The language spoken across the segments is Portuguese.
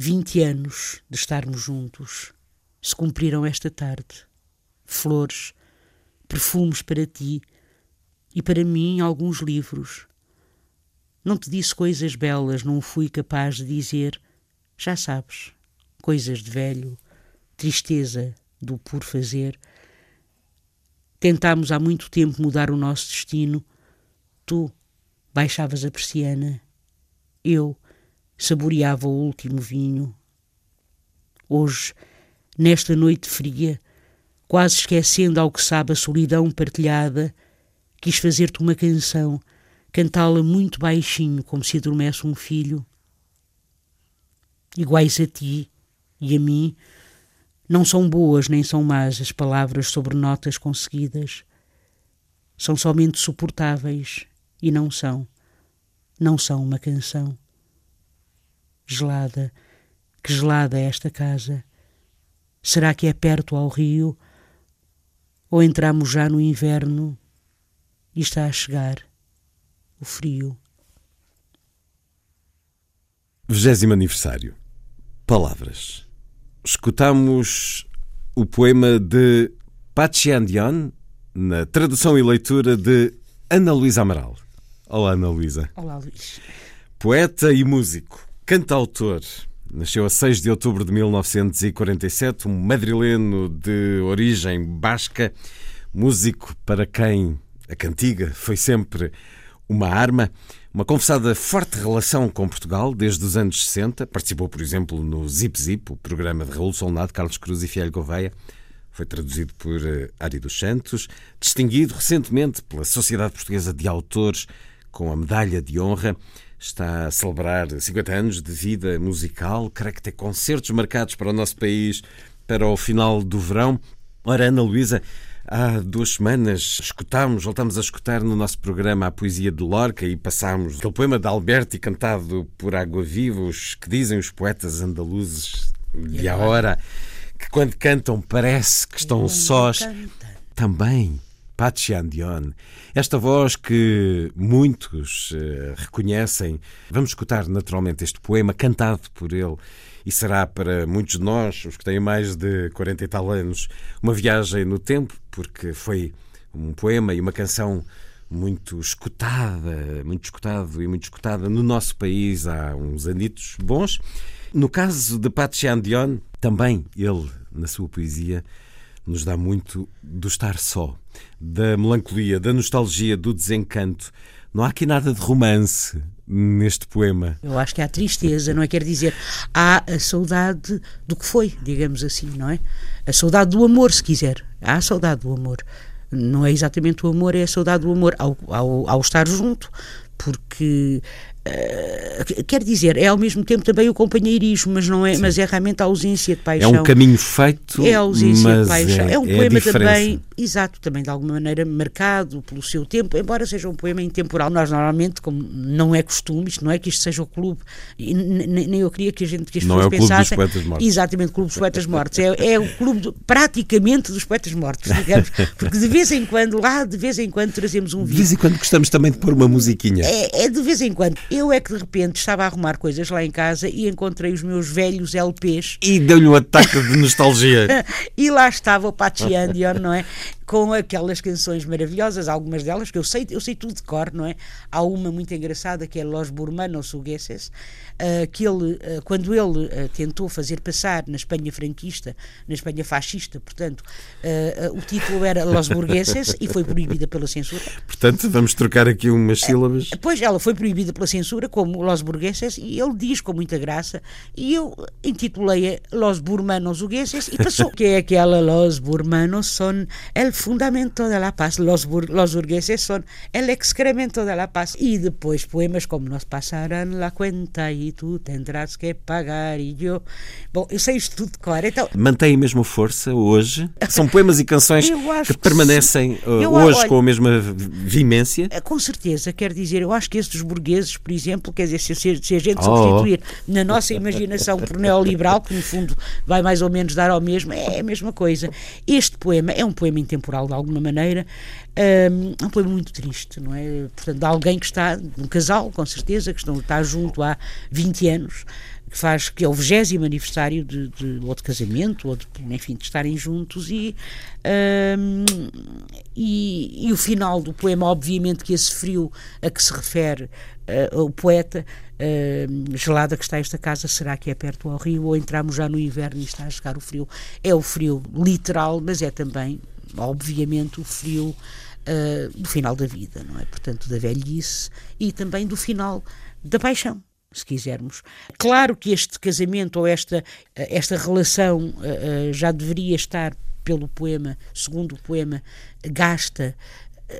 Vinte anos de estarmos juntos se cumpriram esta tarde. Flores, perfumes para ti e para mim alguns livros. Não te disse coisas belas, não fui capaz de dizer, já sabes, coisas de velho, tristeza do por fazer. Tentámos há muito tempo mudar o nosso destino. Tu baixavas a persiana, eu saboreava o último vinho. Hoje, nesta noite fria, quase esquecendo ao que sabe a solidão partilhada, quis fazer-te uma canção, cantá-la muito baixinho, como se adormece um filho. Iguais a ti e a mim, não são boas nem são más as palavras sobre notas conseguidas. São somente suportáveis e não são uma canção. Gelada, que gelada é esta casa. Será que é perto ao rio? Ou entramos já no inverno e está a chegar o frio? 20º aniversário. Palavras. Escutamos o poema de Patxi Andión na tradução e leitura de Ana Luísa Amaral. Olá, Ana Luísa. Olá, Luís. Poeta e músico. Cantautor, nasceu a 6 de outubro de 1947, um madrileno de origem basca, músico para quem a cantiga foi sempre uma arma, uma confessada forte relação com Portugal desde os anos 60, participou, por exemplo, no Zip Zip, o programa de Raul Solnado, Carlos Cruz e Fiel Gouveia, foi traduzido por Ary dos Santos, distinguido recentemente pela Sociedade Portuguesa de Autores com a medalha de honra. Está a celebrar 50 anos de vida musical, creio que tem concertos marcados para o nosso país para o final do verão. Ora, Ana Luísa, há 2 semanas voltámos a escutar no nosso programa a poesia de Lorca e passámos aquele poema de Alberti cantado por Água Viva, os que dizem os poetas andaluzes de agora, que quando cantam parece que estão sós. Também Patxi Andión, esta voz que muitos reconhecem. Vamos escutar naturalmente este poema cantado por ele e será para muitos de nós, os que têm mais de 40 e tal anos, uma viagem no tempo, porque foi um poema e uma canção muito escutada no nosso país há uns anitos bons. No caso de Patxi Andión, também ele, na sua poesia, nos dá muito do estar só, da melancolia, da nostalgia, do desencanto. Não há aqui nada de romance neste poema. Eu acho que há tristeza, não é? Quer dizer, há a saudade do que foi, digamos assim, não é? A saudade do amor, se quiser. Há a saudade do amor. Não é exatamente o amor, é a saudade do amor ao estar junto, porque quer dizer, é ao mesmo tempo também o companheirismo, mas não é, sim, mas é realmente a ausência de paixão. É um caminho feito, é a ausência mas de paixão. É um poema também, exato, também de alguma maneira marcado pelo seu tempo, embora seja um poema intemporal. Nós normalmente, como não é costume, isto não é que isto seja o clube, nem eu queria que as pessoas é pensassem. Não é o clube dos poetas mortos. Exatamente, o clube dos poetas mortos. É o clube praticamente dos poetas mortos, digamos, porque de vez em quando trazemos um vídeo. De vez em quando gostamos também de pôr uma musiquinha. É de vez em quando. Eu é que de repente estava a arrumar coisas lá em casa e encontrei os meus velhos LPs. E deu-lhe um ataque de nostalgia. E lá estava o Patxi Andión, não é? com aquelas canções maravilhosas, algumas delas que eu sei tudo de cor, não é? Há uma muito engraçada que é Los Burmanos Hugeses, que ele, quando ele tentou fazer passar na Espanha franquista, na Espanha fascista, portanto, o título era Los Burgueses e foi proibida pela censura. Portanto, vamos trocar aqui umas sílabas. Pois, ela foi proibida pela censura como Los Burgueses e ele diz com muita graça, e eu intitulei-a Los Burmanos Hugeses e passou, que é aquela Los Burmanos son el fundamento de la paz, los burgueses son el excremento de la paz, e depois poemas como Nos pasarán la cuenta e tu tendrás que pagar e eu... Bom, eu sei isto tudo de cor, então... Mantém a mesma força hoje? São poemas e canções que permanecem hoje com a mesma vimência? Com certeza, quer dizer, eu acho que esses burgueses, por exemplo, quer dizer, se a gente substituir na nossa imaginação por neoliberal, que no fundo vai mais ou menos dar ao mesmo, é a mesma coisa. Este poema é um poema intemporal de alguma maneira, é um poema muito triste, não é? Portanto, de alguém que está, um casal, com certeza, que está junto há 20 anos, que é o 20º aniversário de outro casamento, ou de, enfim, de estarem juntos, e o final do poema, obviamente que esse frio a que se refere o poeta, gelada que está esta casa, será que é perto ao rio, ou entramos já no inverno e está a chegar o frio? É o frio literal, mas é também, obviamente, o frio do final da vida, não é? Portanto, da velhice e também do final da paixão, se quisermos. Claro que este casamento ou esta relação já deveria estar, pelo poema, segundo o poema, gasta.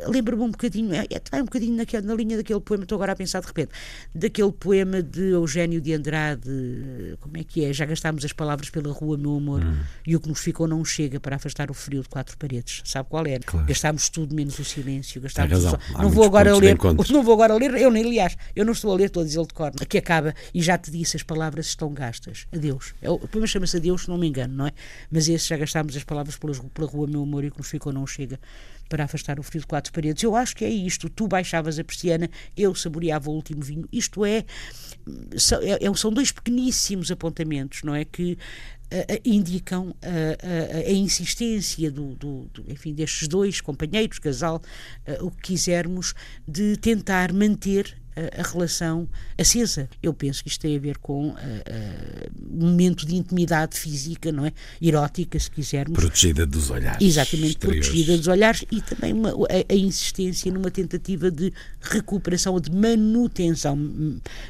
Lembro-me um bocadinho, é um bocadinho na linha daquele poema, estou agora a pensar de repente, daquele poema de Eugénio de Andrade, como é que é? Já gastámos as palavras pela rua, meu amor, e o que nos ficou não chega para afastar o frio de quatro paredes. Sabe qual é? Claro. Gastámos tudo menos o silêncio, gastámos o sol. Não vou agora ler, eu nem, aliás, eu não estou a ler, estou a dizer de cor, que acaba, e já te disse, as palavras estão gastas. Adeus. O poema chama-se Adeus, se não me engano, não é? Mas esse já gastámos as palavras pela rua, meu amor, e o que nos ficou não chega para afastar o frio de quatro paredes. Eu acho que é isto. Tu baixavas a persiana, eu saboreava o último vinho. Isto são dois pequeníssimos apontamentos, não é, que indicam a insistência enfim, destes dois companheiros, casal, o que quisermos, de tentar manter a relação acesa. Eu penso que isto tem a ver com um momento de intimidade física, não é? Erótica, se quisermos. Protegida dos olhares. Exatamente, exteriores. Protegida dos olhares, e também a insistência numa tentativa de recuperação ou de manutenção,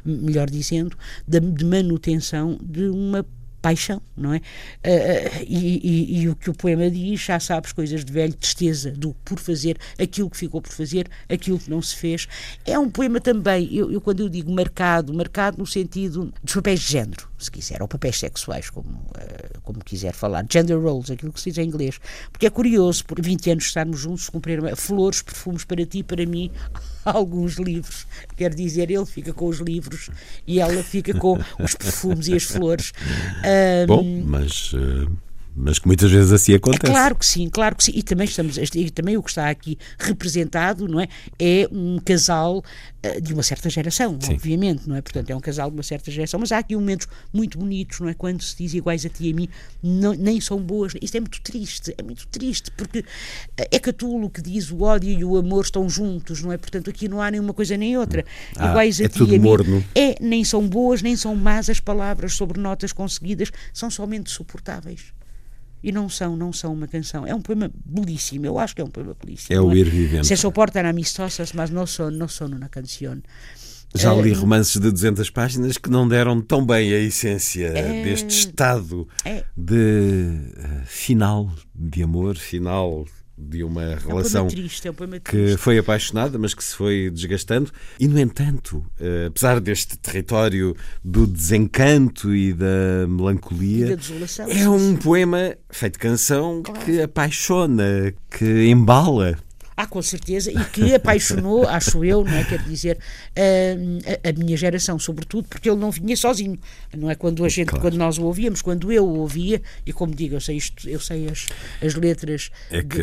melhor dizendo, de manutenção de uma paixão, não é? E o que o poema diz, já sabes, coisas de velho, tristeza do por fazer, aquilo que ficou por fazer, aquilo que não se fez. É um poema também, quando eu digo marcado no sentido dos papéis de género, se quiser, ou papéis sexuais, como quiser falar, gender roles, aquilo que se diz em inglês, porque é curioso, por 20 anos estarmos juntos, comprar flores, perfumes para ti, para mim, alguns livros, quer dizer, ele fica com os livros e ela fica com os perfumes e as flores. Bom, mas que muitas vezes assim acontece. É claro que sim, e também, o que está aqui representado, não é, é um casal de uma certa geração, sim, obviamente, não é? Portanto, é um casal de uma certa geração, mas há aqui momentos muito bonitos, não é? Quando se diz iguais a ti e a mim, não, nem são boas, isto é muito triste, porque é Catulo que diz o ódio e o amor estão juntos, não é? Portanto, aqui não há nenhuma coisa nem outra, iguais a ti e a mim, nem são boas, nem são más as palavras sobre notas conseguidas, são somente suportáveis. E não são uma canção. É um poema belíssimo, eu acho que é um poema belíssimo. É o ir vivendo. Se soportam amistosas, mas não são uma canção. Já li romances de 200 páginas que não deram tão bem a essência deste estado de final de amor, final de uma relação que foi apaixonada, mas que se foi desgastando. E, no entanto, apesar deste território do desencanto e da melancolia, é um poema feito canção que apaixona, que embala. Com certeza, e que apaixonou, acho eu, não é? Quer dizer, a minha geração, sobretudo, porque ele não vinha sozinho, não é? Quando nós o ouvíamos, quando eu o ouvia, e como digo, eu sei as letras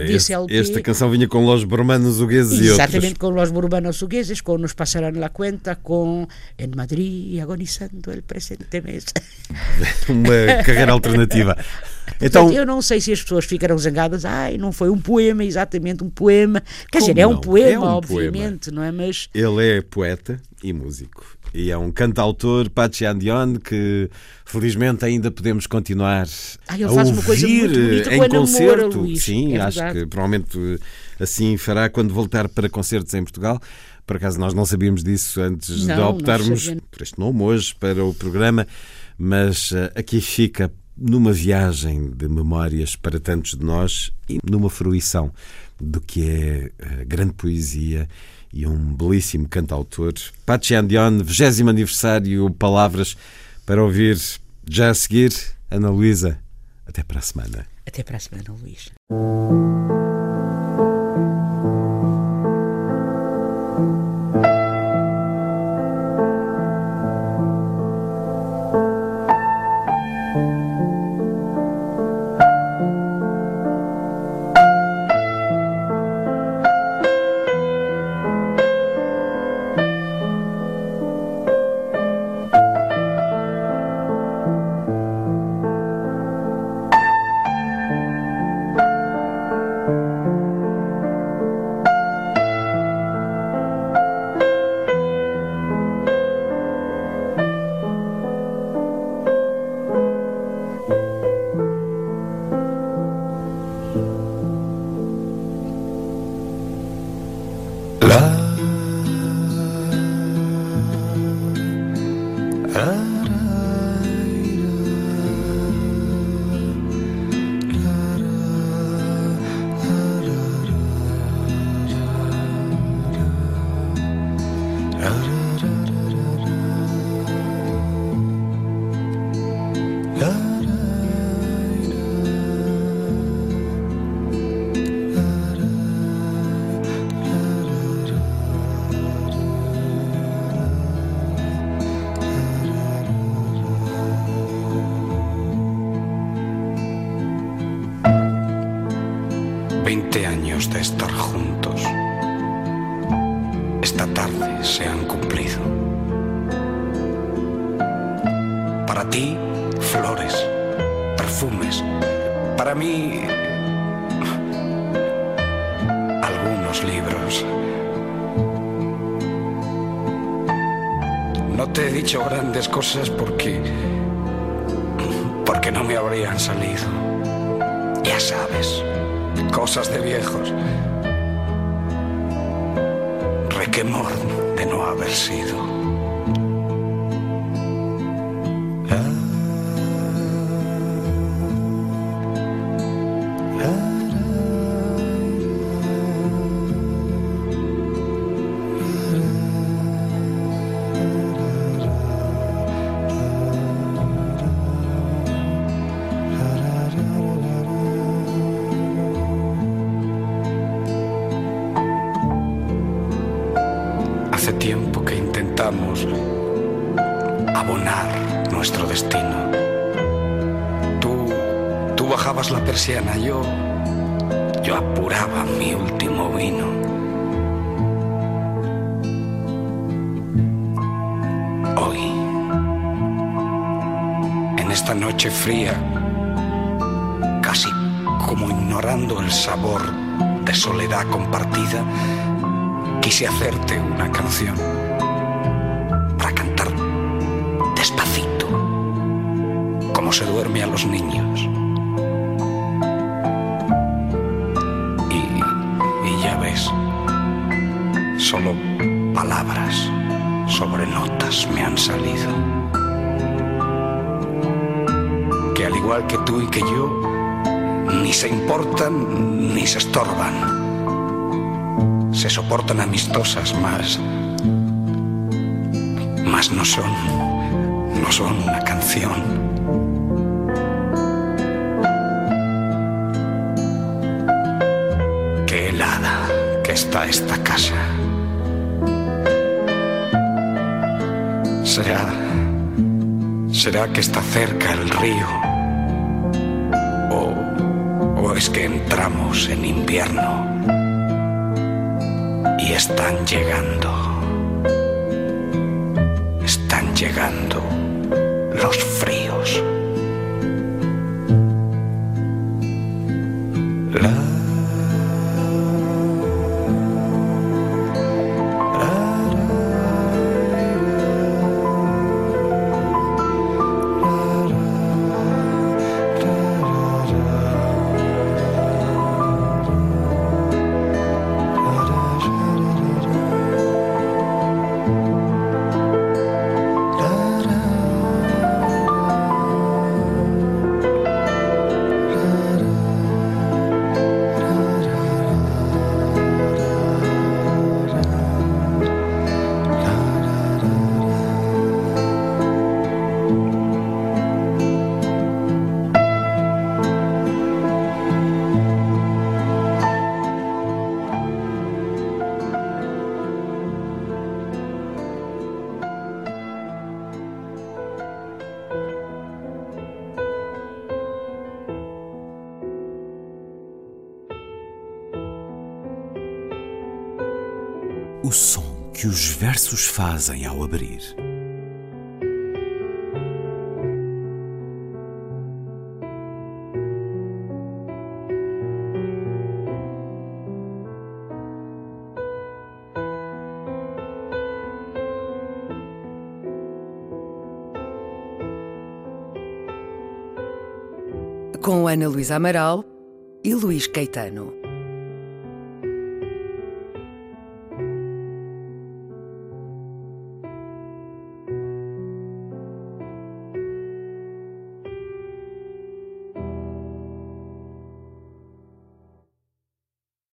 desse LP. Esta canção vinha com Los Burmanos Hugeses e outros. Exatamente, com Los Burmanos Hugeses, com Nos Pasarán la Cuenta, com En Madrid, agonizando el presente mes. Uma carreira alternativa. Então, eu não sei se as pessoas ficarão zangadas, ai, não foi um poema, exatamente um poema, quer dizer, é um poema, obviamente, não é? Mas ele é poeta e músico. E é um cantautor, Patxi Andión, que felizmente ainda podemos continuar a ouvir em concerto. Sim, acho que provavelmente assim fará quando voltar para concertos em Portugal. Por acaso nós não sabíamos disso antes de optarmos por este nome hoje para o programa, mas aqui fica numa viagem de memórias para tantos de nós e numa fruição do que é a grande poesia e um belíssimo cantautor, Patxi Andión, 20º aniversário, Palavras para ouvir já a seguir. Ana Luísa, até para a semana. Até para a semana, Luís. De estar juntos, esta tarde se han cumplido. Para ti, flores, perfumes, para mí, algunos libros. No te he dicho grandes cosas porque no me habrían salido. Ya sabes. Cosas de viejos. Requemor de no haber sido. Abonar nuestro destino. Tú bajabas la persiana, yo apuraba mi último vino. Hoy, en esta noche fría, casi como ignorando el sabor de soledad compartida, quise hacerte una canción. Despacito, como se duerme a los niños. Y ya ves, solo palabras sobre notas me han salido. Que al igual que tú y que yo, ni se importan ni se estorban. Se soportan amistosas, más no son una canción. Qué helada que está esta casa. ¿Será que está cerca el río? ¿O es que entramos en invierno y están llegando? Están llegando los fríos. o som que os versos fazem ao abrir. Com Ana Luísa Amaral e Luís Caetano.